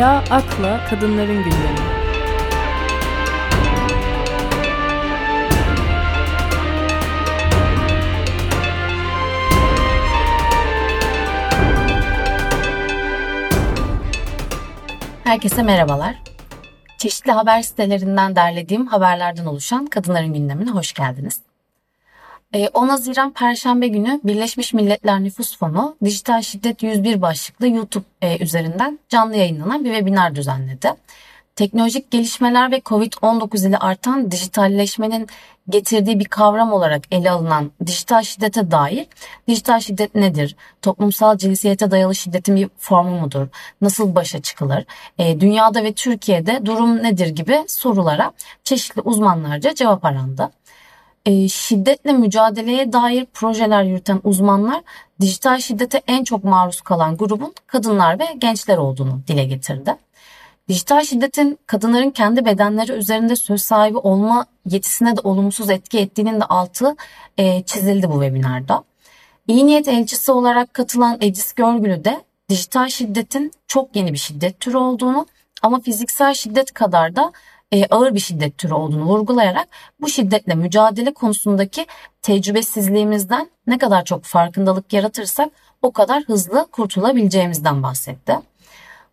Hala Akla Kadınların Gündemi. Herkese merhabalar. Çeşitli haber sitelerinden derlediğim haberlerden oluşan Kadınların Gündemi'ne hoş geldiniz. 10 Haziran Perşembe günü Birleşmiş Milletler Nüfus Fonu Dijital Şiddet 101 başlıklı YouTube üzerinden canlı yayınlanan bir webinar düzenledi. Teknolojik gelişmeler ve Covid-19 ile artan dijitalleşmenin getirdiği bir kavram olarak ele alınan dijital şiddete dair, dijital şiddet nedir, toplumsal cinsiyete dayalı şiddetin bir formu mudur, nasıl başa çıkılır, dünyada ve Türkiye'de durum nedir gibi sorulara çeşitli uzmanlarca cevap arandı. Şiddetle mücadeleye dair projeler yürüten uzmanlar dijital şiddete en çok maruz kalan grubun kadınlar ve gençler olduğunu dile getirdi. Dijital şiddetin kadınların kendi bedenleri üzerinde söz sahibi olma yetisine de olumsuz etki ettiğinin de altı çizildi bu webinarda. İyi niyet elçisi olarak katılan Edis Görgülü de dijital şiddetin çok yeni bir şiddet türü olduğunu ama fiziksel şiddet kadar da ağır bir şiddet türü olduğunu vurgulayarak bu şiddetle mücadele konusundaki tecrübesizliğimizden ne kadar çok farkındalık yaratırsak o kadar hızlı kurtulabileceğimizden bahsetti.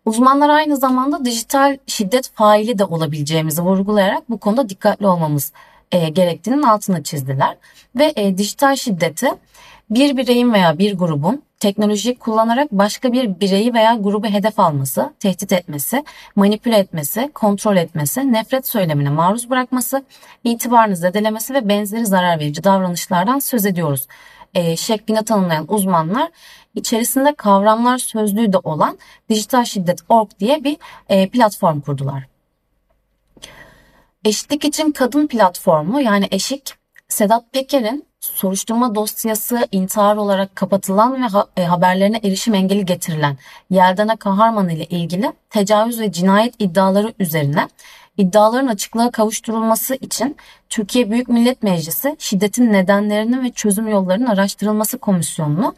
Uzmanlar aynı zamanda dijital şiddet faili de olabileceğimizi vurgulayarak bu konuda dikkatli olmamız gerektiğinin altını çizdiler. Ve dijital şiddeti bir bireyin veya bir grubun teknolojiyi kullanarak başka bir bireyi veya grubu hedef alması, tehdit etmesi, manipüle etmesi, kontrol etmesi, nefret söylemine maruz bırakması, itibarını zedelemesi ve benzeri zarar verici davranışlardan söz ediyoruz şeklinde tanımlayan uzmanlar içerisinde kavramlar sözlüğü de olan Dijital Şiddet.org diye bir platform kurdular. Eşitlik için Kadın platformu yani Eşik, Sedat Peker'in soruşturma dosyası intihar olarak kapatılan ve haberlerine erişim engeli getirilen Yeldana Kahraman ile ilgili tecavüz ve cinayet iddiaları üzerine iddiaların açıklığa kavuşturulması için Türkiye Büyük Millet Meclisi Şiddetin Nedenlerinin ve Çözüm Yollarının Araştırılması Komisyonu'nu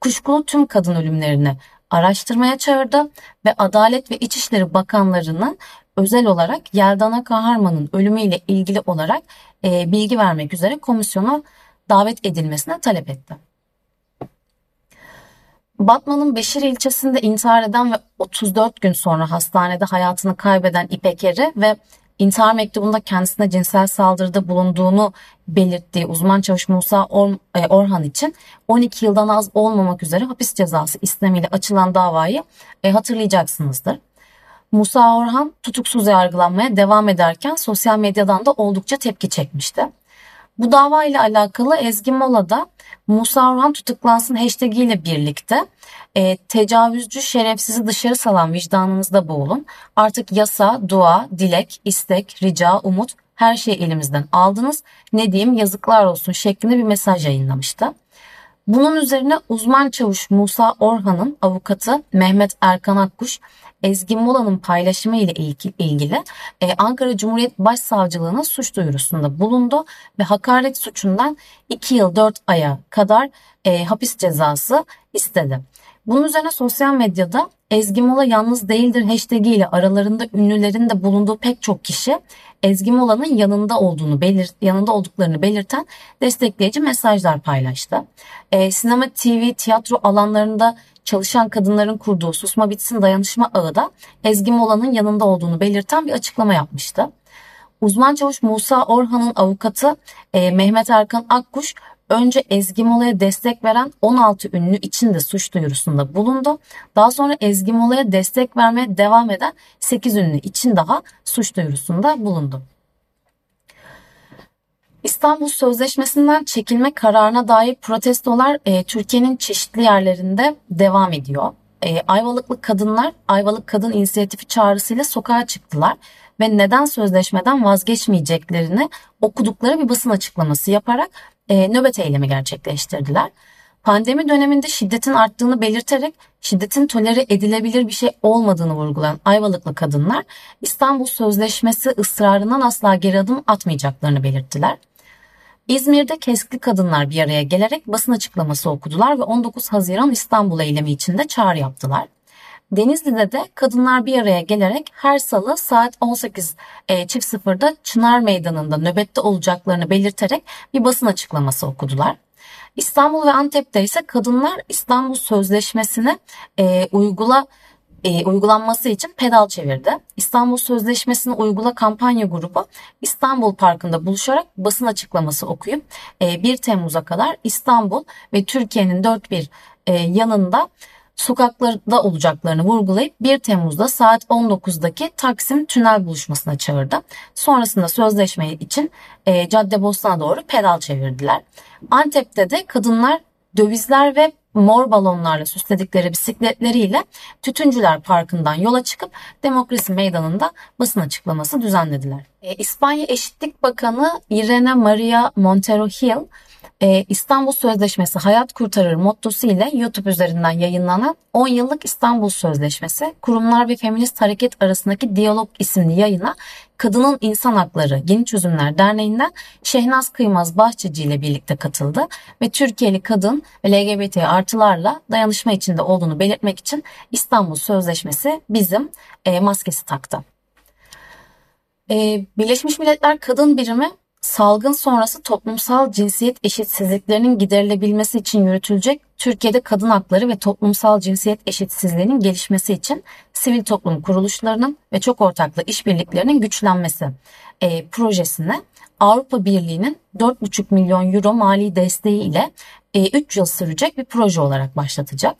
kuşkulu tüm kadın ölümlerini araştırmaya çağırdı ve Adalet ve İçişleri Bakanları'nın özel olarak Yeldana Kahraman'ın ölümüyle ilgili olarak bilgi vermek üzere komisyona davet edilmesine talep etti. Batman'ın Beşir ilçesinde intihar eden ve 34 gün sonra hastanede hayatını kaybeden İpek Eri ve intihar mektubunda kendisine cinsel saldırıda bulunduğunu belirttiği uzman çavuş Musa Orhan için 12 yıldan az olmamak üzere hapis cezası istemiyle açılan davayı hatırlayacaksınızdır. Musa Orhan tutuksuz yargılanmaya devam ederken sosyal medyadan da oldukça tepki çekmişti. Bu dava ile alakalı Ezgi Mola da Musa Orhan tutuklansın hashtag'iyle birlikte tecavüzcü şerefsizi dışarı salan vicdanınızda boğulun. Artık yasa, dua, dilek, istek, rica, umut her şeyi elimizden aldınız. Ne diyeyim yazıklar olsun şeklinde bir mesaj yayınlamıştı. Bunun üzerine uzman çavuş Musa Orhan'ın avukatı Mehmet Erkan Akkuş, Ezgi Mola'nın paylaşımı ile ilgili Ankara Cumhuriyet Başsavcılığı'na suç duyurusunda bulundu ve hakaret suçundan 2 yıl 4 aya kadar hapis cezası istedi. Bunun üzerine sosyal medyada Ezgi Mola yalnız değildir hashtag ile aralarında ünlülerin de bulunduğu pek çok kişi Ezgi Mola'nın yanında olduklarını belirten destekleyici mesajlar paylaştı. Sinema, TV, tiyatro alanlarında çalışan kadınların kurduğu Susma Bitsin Dayanışma Ağı da Ezgi Mola'nın yanında olduğunu belirten bir açıklama yapmıştı. Uzman çavuş Musa Orhan'ın avukatı Mehmet Erkan Akkuş önce Ezgi Mola'ya destek veren 16 ünlü için de suç duyurusunda bulundu. Daha sonra Ezgi Mola'ya destek vermeye devam eden 8 ünlü için daha suç duyurusunda bulundu. İstanbul Sözleşmesi'nden çekilme kararına dair protestolar Türkiye'nin çeşitli yerlerinde devam ediyor. Ayvalıklı kadınlar Ayvalık Kadın İnisiyatifi çağrısıyla sokağa çıktılar ve neden sözleşmeden vazgeçmeyeceklerini okudukları bir basın açıklaması yaparak nöbet eylemi gerçekleştirdiler. Pandemi döneminde şiddetin arttığını belirterek şiddetin tolere edilebilir bir şey olmadığını vurgulayan Ayvalıklı kadınlar İstanbul Sözleşmesi ısrarından asla geri adım atmayacaklarını belirttiler. İzmir'de Keskli kadınlar bir araya gelerek basın açıklaması okudular ve 19 Haziran İstanbul eylemi için de çağrı yaptılar. Denizli'de de kadınlar bir araya gelerek her salı saat 18.00'da Çınar Meydanı'nda nöbette olacaklarını belirterek bir basın açıklaması okudular. İstanbul ve Antep'te ise kadınlar İstanbul Sözleşmesi'ni uygulanması için pedal çevirdi. İstanbul Sözleşmesi'ni uygula kampanya grubu İstanbul Parkı'nda buluşarak basın açıklaması okuyup 1 Temmuz'a kadar İstanbul ve Türkiye'nin dört bir yanında sokaklarda olacaklarını vurgulayıp 1 Temmuz'da saat 19'daki Taksim Tünel buluşmasına çağırdı. Sonrasında sözleşme için Caddebostan'a doğru pedal çevirdiler. Antep'te de kadınlar dövizler ve mor balonlarla süsledikleri bisikletleriyle Tütüncüler Parkı'ndan yola çıkıp Demokrasi Meydanı'nda basın açıklaması düzenlediler. İspanya Eşitlik Bakanı Irene Maria Montero Hill, İstanbul Sözleşmesi hayat kurtarır mottosu ile YouTube üzerinden yayınlanan 10 yıllık İstanbul Sözleşmesi, Kurumlar ve Feminist Hareket Arasındaki Diyalog isimli yayına Kadının İnsan Hakları Yeni Çözümler Derneği'nden Şehnaz Kıymaz Bahçeci ile birlikte katıldı ve Türkiye'li kadın ve LGBT artılarla dayanışma içinde olduğunu belirtmek için İstanbul Sözleşmesi bizim maskesi taktı. Birleşmiş Milletler Kadın Birimi, salgın sonrası toplumsal cinsiyet eşitsizliklerinin giderilebilmesi için yürütülecek Türkiye'de kadın hakları ve toplumsal cinsiyet eşitsizliğinin gelişmesi için sivil toplum kuruluşlarının ve çok ortaklı işbirliklerinin güçlenmesi projesine Avrupa Birliği'nin 4,5 milyon euro mali desteği ile 3 yıl sürecek bir proje olarak başlatacak.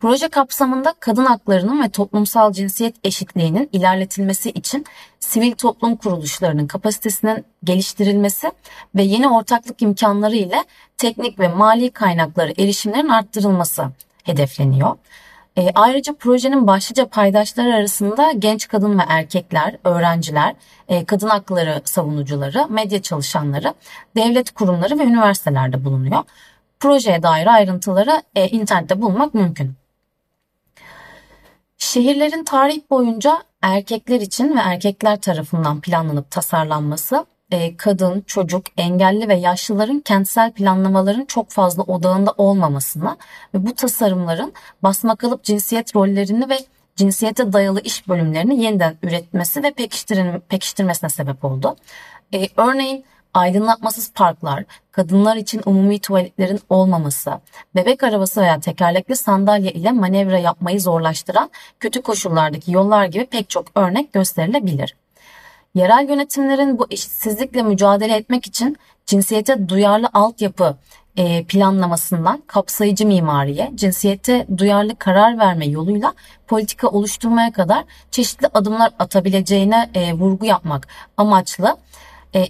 Proje kapsamında kadın haklarının ve toplumsal cinsiyet eşitliğinin ilerletilmesi için sivil toplum kuruluşlarının kapasitesinin geliştirilmesi ve yeni ortaklık imkanları ile teknik ve mali kaynaklara erişimlerin arttırılması hedefleniyor. Ayrıca projenin başlıca paydaşları arasında genç kadın ve erkekler, öğrenciler, kadın hakları savunucuları, medya çalışanları, devlet kurumları ve üniversitelerde bulunuyor. Projeye dair ayrıntıları internette bulmak mümkün. Şehirlerin tarih boyunca erkekler için ve erkekler tarafından planlanıp tasarlanması, kadın, çocuk, engelli ve yaşlıların kentsel planlamaların çok fazla odağında olmamasına ve bu tasarımların basmakalıp cinsiyet rollerini ve cinsiyete dayalı iş bölümlerini yeniden üretmesi ve pekiştirmesine sebep oldu. Örneğin aydınlatmasız parklar, kadınlar için umumi tuvaletlerin olmaması, bebek arabası veya tekerlekli sandalye ile manevra yapmayı zorlaştıran kötü koşullardaki yollar gibi pek çok örnek gösterilebilir. Yerel yönetimlerin bu eşitsizlikle mücadele etmek için cinsiyete duyarlı altyapı planlamasından kapsayıcı mimariye, cinsiyete duyarlı karar verme yoluyla politika oluşturmaya kadar çeşitli adımlar atabileceğine vurgu yapmak amaçlı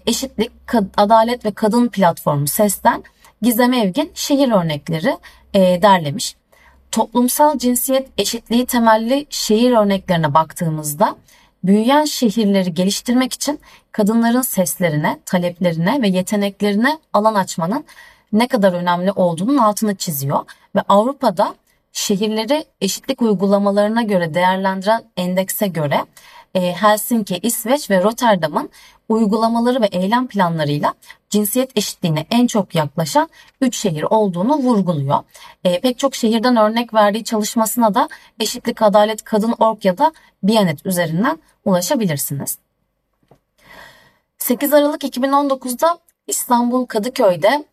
Eşitlik, Adalet ve Kadın Platformu SES'ten Gizem Evgin şehir örnekleri derlemiş. Toplumsal cinsiyet eşitliği temelli şehir örneklerine baktığımızda büyüyen şehirleri geliştirmek için kadınların seslerine, taleplerine ve yeteneklerine alan açmanın ne kadar önemli olduğunun altını çiziyor ve Avrupa'da şehirleri eşitlik uygulamalarına göre değerlendiren endekse göre Helsinki, İsveç ve Rotterdam'ın uygulamaları ve eylem planlarıyla cinsiyet eşitliğine en çok yaklaşan 3 şehir olduğunu vurguluyor. Pek çok şehirden örnek verdiği çalışmasına da Eşitlik Adalet Kadın.org ya da Biyanet üzerinden ulaşabilirsiniz. 8 Aralık 2019'da İstanbul Kadıköy'de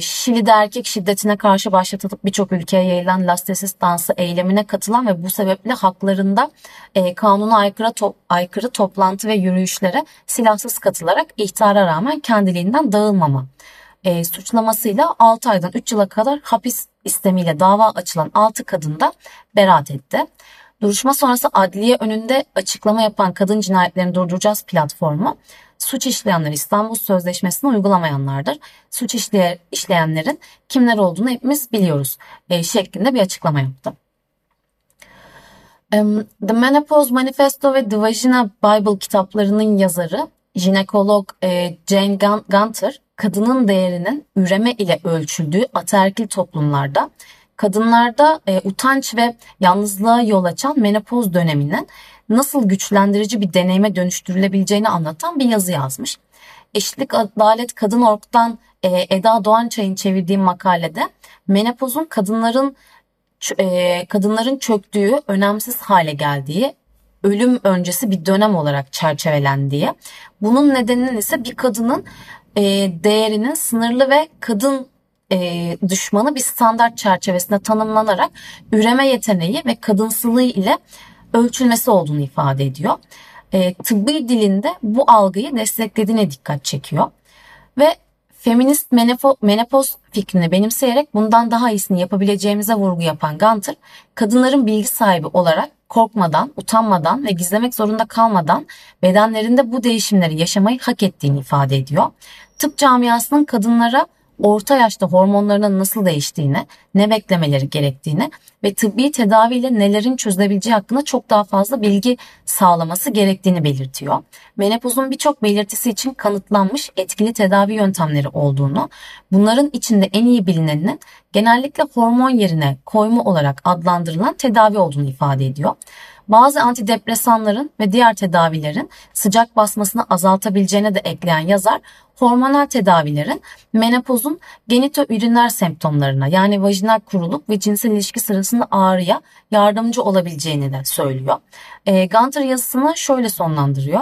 Şili'de erkek şiddetine karşı başlatılıp birçok ülkeye yayılan Las Tesis dansı eylemine katılan ve bu sebeple haklarında kanuna aykırı toplantı ve yürüyüşlere silahsız katılarak ihtara rağmen kendiliğinden dağılmama suçlamasıyla 6 aydan 3 yıla kadar hapis istemiyle dava açılan 6 kadın da beraat etti. Duruşma sonrası adliye önünde açıklama yapan Kadın Cinayetlerini Durduracağız Platformu, suç işleyenler İstanbul Sözleşmesi'ni uygulamayanlardır. Suç işleyenlerin kimler olduğunu hepimiz biliyoruz şeklinde bir açıklama yaptı. The Menopause Manifesto ve The Vagina Bible kitaplarının yazarı jinekolog Jane Gunter, kadının değerinin üreme ile ölçüldüğü ataerkil toplumlarda, kadınlarda utanç ve yalnızlığa yol açan menopoz döneminin nasıl güçlendirici bir deneyime dönüştürülebileceğini anlatan bir yazı yazmış. Eşitlik Adalet Kadın.org'dan Eda Doğançay'ın çevirdiği makalede menopozun kadınların kadınların çöktüğü, önemsiz hale geldiği, ölüm öncesi bir dönem olarak çerçevelendiği. Bunun nedeninin ise bir kadının değerinin sınırlı ve kadın düşmanı bir standart çerçevesinde tanımlanarak üreme yeteneği ve kadınsılığı ile ölçülmesi olduğunu ifade ediyor. Tıbbi dilinde bu algıyı desteklediğine dikkat çekiyor. Ve feminist menopoz fikrini benimseyerek bundan daha iyisini yapabileceğimize vurgu yapan Gunter, kadınların bilgi sahibi olarak korkmadan, utanmadan ve gizlemek zorunda kalmadan bedenlerinde bu değişimleri yaşamayı hak ettiğini ifade ediyor. Tıp camiasının kadınlara orta yaşta hormonlarının nasıl değiştiğini, ne beklemeleri gerektiğini ve tıbbi tedaviyle nelerin çözülebileceği hakkında çok daha fazla bilgi sağlaması gerektiğini belirtiyor. Menopozun birçok belirtisi için kanıtlanmış etkili tedavi yöntemleri olduğunu, bunların içinde en iyi bilinenin genellikle hormon yerine koyma olarak adlandırılan tedavi olduğunu ifade ediyor. Bazı antidepresanların ve diğer tedavilerin sıcak basmasını azaltabileceğine de ekleyen yazar, hormonal tedavilerin menopozun genitoüriner semptomlarına yani vajinal kuruluk ve cinsel ilişki sırasında ağrıya yardımcı olabileceğini de söylüyor. Gunter yazısını şöyle sonlandırıyor.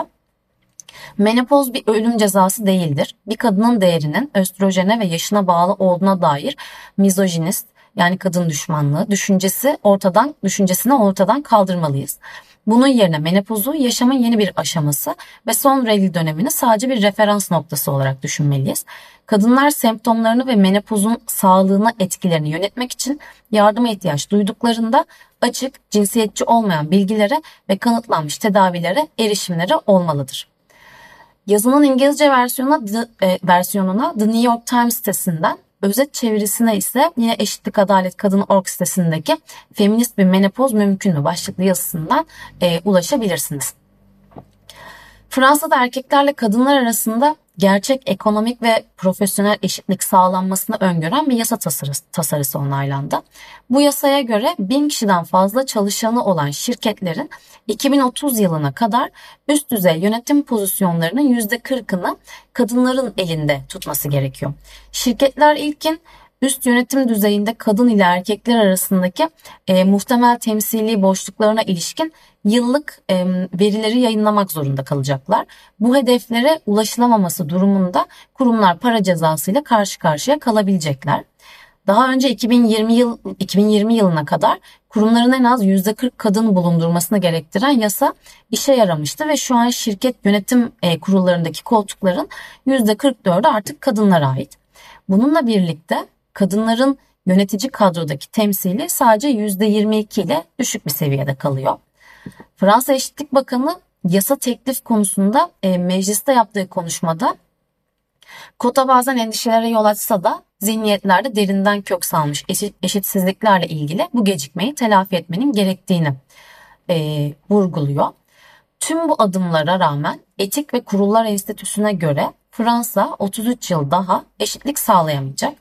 Menopoz bir ölüm cezası değildir. Bir kadının değerinin östrojene ve yaşına bağlı olduğuna dair mizojinist, yani kadın düşmanlığı düşüncesini ortadan kaldırmalıyız. Bunun yerine menopozu yaşamın yeni bir aşaması ve son regl dönemini sadece bir referans noktası olarak düşünmeliyiz. Kadınlar semptomlarını ve menopozun sağlığına etkilerini yönetmek için yardıma ihtiyaç duyduklarında açık, cinsiyetçi olmayan bilgilere ve kanıtlanmış tedavilere erişimleri olmalıdır. Yazının İngilizce versiyonuna The New York Times sitesinden, özet çevirisine ise yine Eşitlik Adalet Kadın.org sitesindeki "Feminist bir menopoz mümkün mü?" başlıklı yazısından ulaşabilirsiniz. Fransa'da erkeklerle kadınlar arasında gerçek ekonomik ve profesyonel eşitlik sağlanmasını öngören bir yasa tasarısı onaylandı. Bu yasaya göre 1000 kişiden fazla çalışanı olan şirketlerin 2030 yılına kadar üst düzey yönetim pozisyonlarının %40'ını kadınların elinde tutması gerekiyor. Şirketler ilkin üst yönetim düzeyinde kadın ile erkekler arasındaki muhtemel temsili boşluklarına ilişkin yıllık verileri yayınlamak zorunda kalacaklar. Bu hedeflere ulaşılamaması durumunda kurumlar para cezası ile karşı karşıya kalabilecekler. Daha önce 2020 yılına kadar kurumların en az %40 kadın bulundurmasını gerektiren yasa işe yaramıştı ve şu an şirket yönetim kurullarındaki koltukların %44'ü artık kadınlara ait. Bununla birlikte kadınların yönetici kadrodaki temsili sadece %22 ile düşük bir seviyede kalıyor. Fransa Eşitlik Bakanı yasa teklif konusunda mecliste yaptığı konuşmada, "Kota bazen endişelere yol açsa da zihniyetlerde derinden kök salmış eşitsizliklerle ilgili bu gecikmeyi telafi etmenin gerektiğini vurguluyor. Tüm bu adımlara rağmen Etik ve Kurullar Enstitüsü'ne göre Fransa 33 yıl daha eşitlik sağlayamayacak.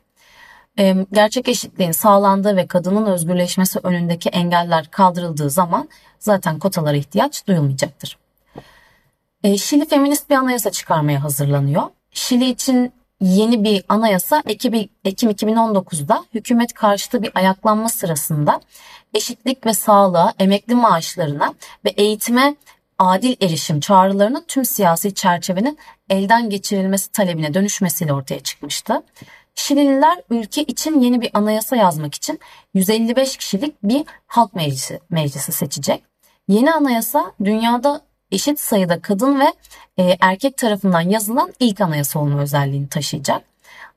Gerçek eşitliğin sağlandığı ve kadının özgürleşmesi önündeki engeller kaldırıldığı zaman zaten kotalara ihtiyaç duyulmayacaktır." Şili feminist bir anayasa çıkarmaya hazırlanıyor. Şili için yeni bir anayasa Ekim 2019'da hükümet karşıtı bir ayaklanma sırasında eşitlik ve sağlığa, emekli maaşlarına ve eğitime adil erişim çağrılarının tüm siyasi çerçevenin elden geçirilmesi talebine dönüşmesiyle ortaya çıkmıştı. Şilililer ülke için yeni bir anayasa yazmak için 155 kişilik bir halk meclisi seçecek. Yeni anayasa dünyada eşit sayıda kadın ve erkek tarafından yazılan ilk anayasa olma özelliğini taşıyacak.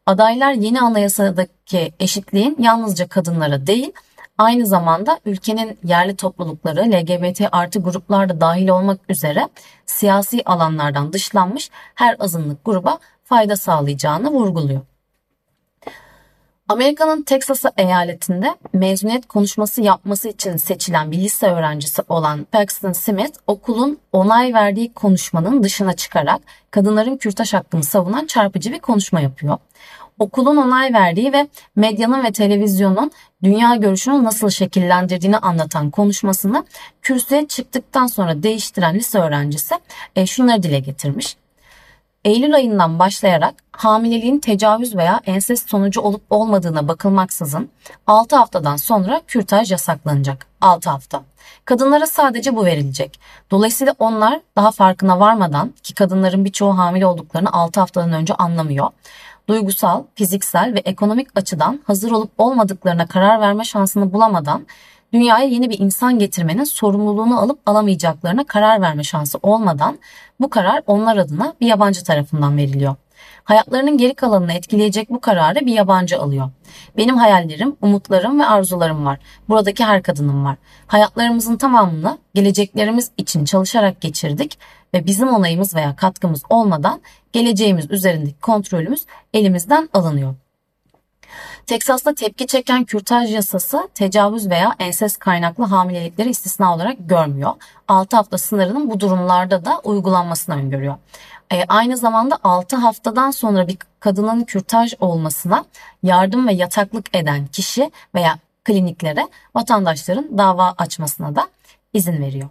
Adaylar yeni anayasadaki eşitliğin yalnızca kadınlara değil, aynı zamanda ülkenin yerli toplulukları, LGBT artı gruplar da dahil olmak üzere siyasi alanlardan dışlanmış her azınlık gruba fayda sağlayacağını vurguluyor. Amerika'nın Texas eyaletinde mezuniyet konuşması yapması için seçilen bir lise öğrencisi olan Paxton Smith, okulun onay verdiği konuşmanın dışına çıkarak kadınların kürtaj hakkını savunan çarpıcı bir konuşma yapıyor. Okulun onay verdiği ve medyanın ve televizyonun dünya görüşünü nasıl şekillendirdiğini anlatan konuşmasını kürsüye çıktıktan sonra değiştiren lise öğrencisi şunları dile getirmiş. Eylül ayından başlayarak hamileliğin tecavüz veya ensest sonucu olup olmadığına bakılmaksızın 6 haftadan sonra kürtaj yasaklanacak. 6 hafta. Kadınlara sadece bu verilecek. Dolayısıyla onlar daha farkına varmadan, ki kadınların birçoğu hamile olduklarını 6 haftadan önce anlamıyor, duygusal, fiziksel ve ekonomik açıdan hazır olup olmadıklarına karar verme şansını bulamadan dünyaya yeni bir insan getirmenin sorumluluğunu alıp alamayacaklarına karar verme şansı olmadan bu karar onlar adına bir yabancı tarafından veriliyor. Hayatlarının geri kalanını etkileyecek bu kararı bir yabancı alıyor. Benim hayallerim, umutlarım ve arzularım var. Buradaki her kadının var. Hayatlarımızın tamamını geleceklerimiz için çalışarak geçirdik ve bizim onayımız veya katkımız olmadan geleceğimiz üzerindeki kontrolümüz elimizden alınıyor. Teksas'ta tepki çeken kürtaj yasası tecavüz veya ensest kaynaklı hamilelikleri istisna olarak görmüyor. 6 hafta sınırının bu durumlarda da uygulanmasını öngörüyor. Aynı zamanda 6 haftadan sonra bir kadının kürtaj olmasına yardım ve yataklık eden kişi veya kliniklere vatandaşların dava açmasına da izin veriyor.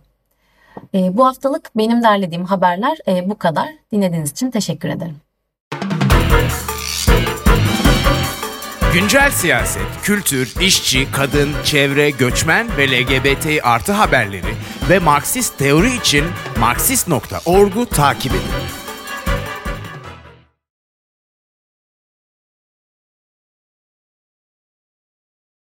Bu haftalık benim derlediğim haberler bu kadar. Dinlediğiniz için teşekkür ederim. Güncel siyaset, kültür, işçi, kadın, çevre, göçmen ve LGBT artı haberleri ve Marksist teori için Marksist.org'u takip edin.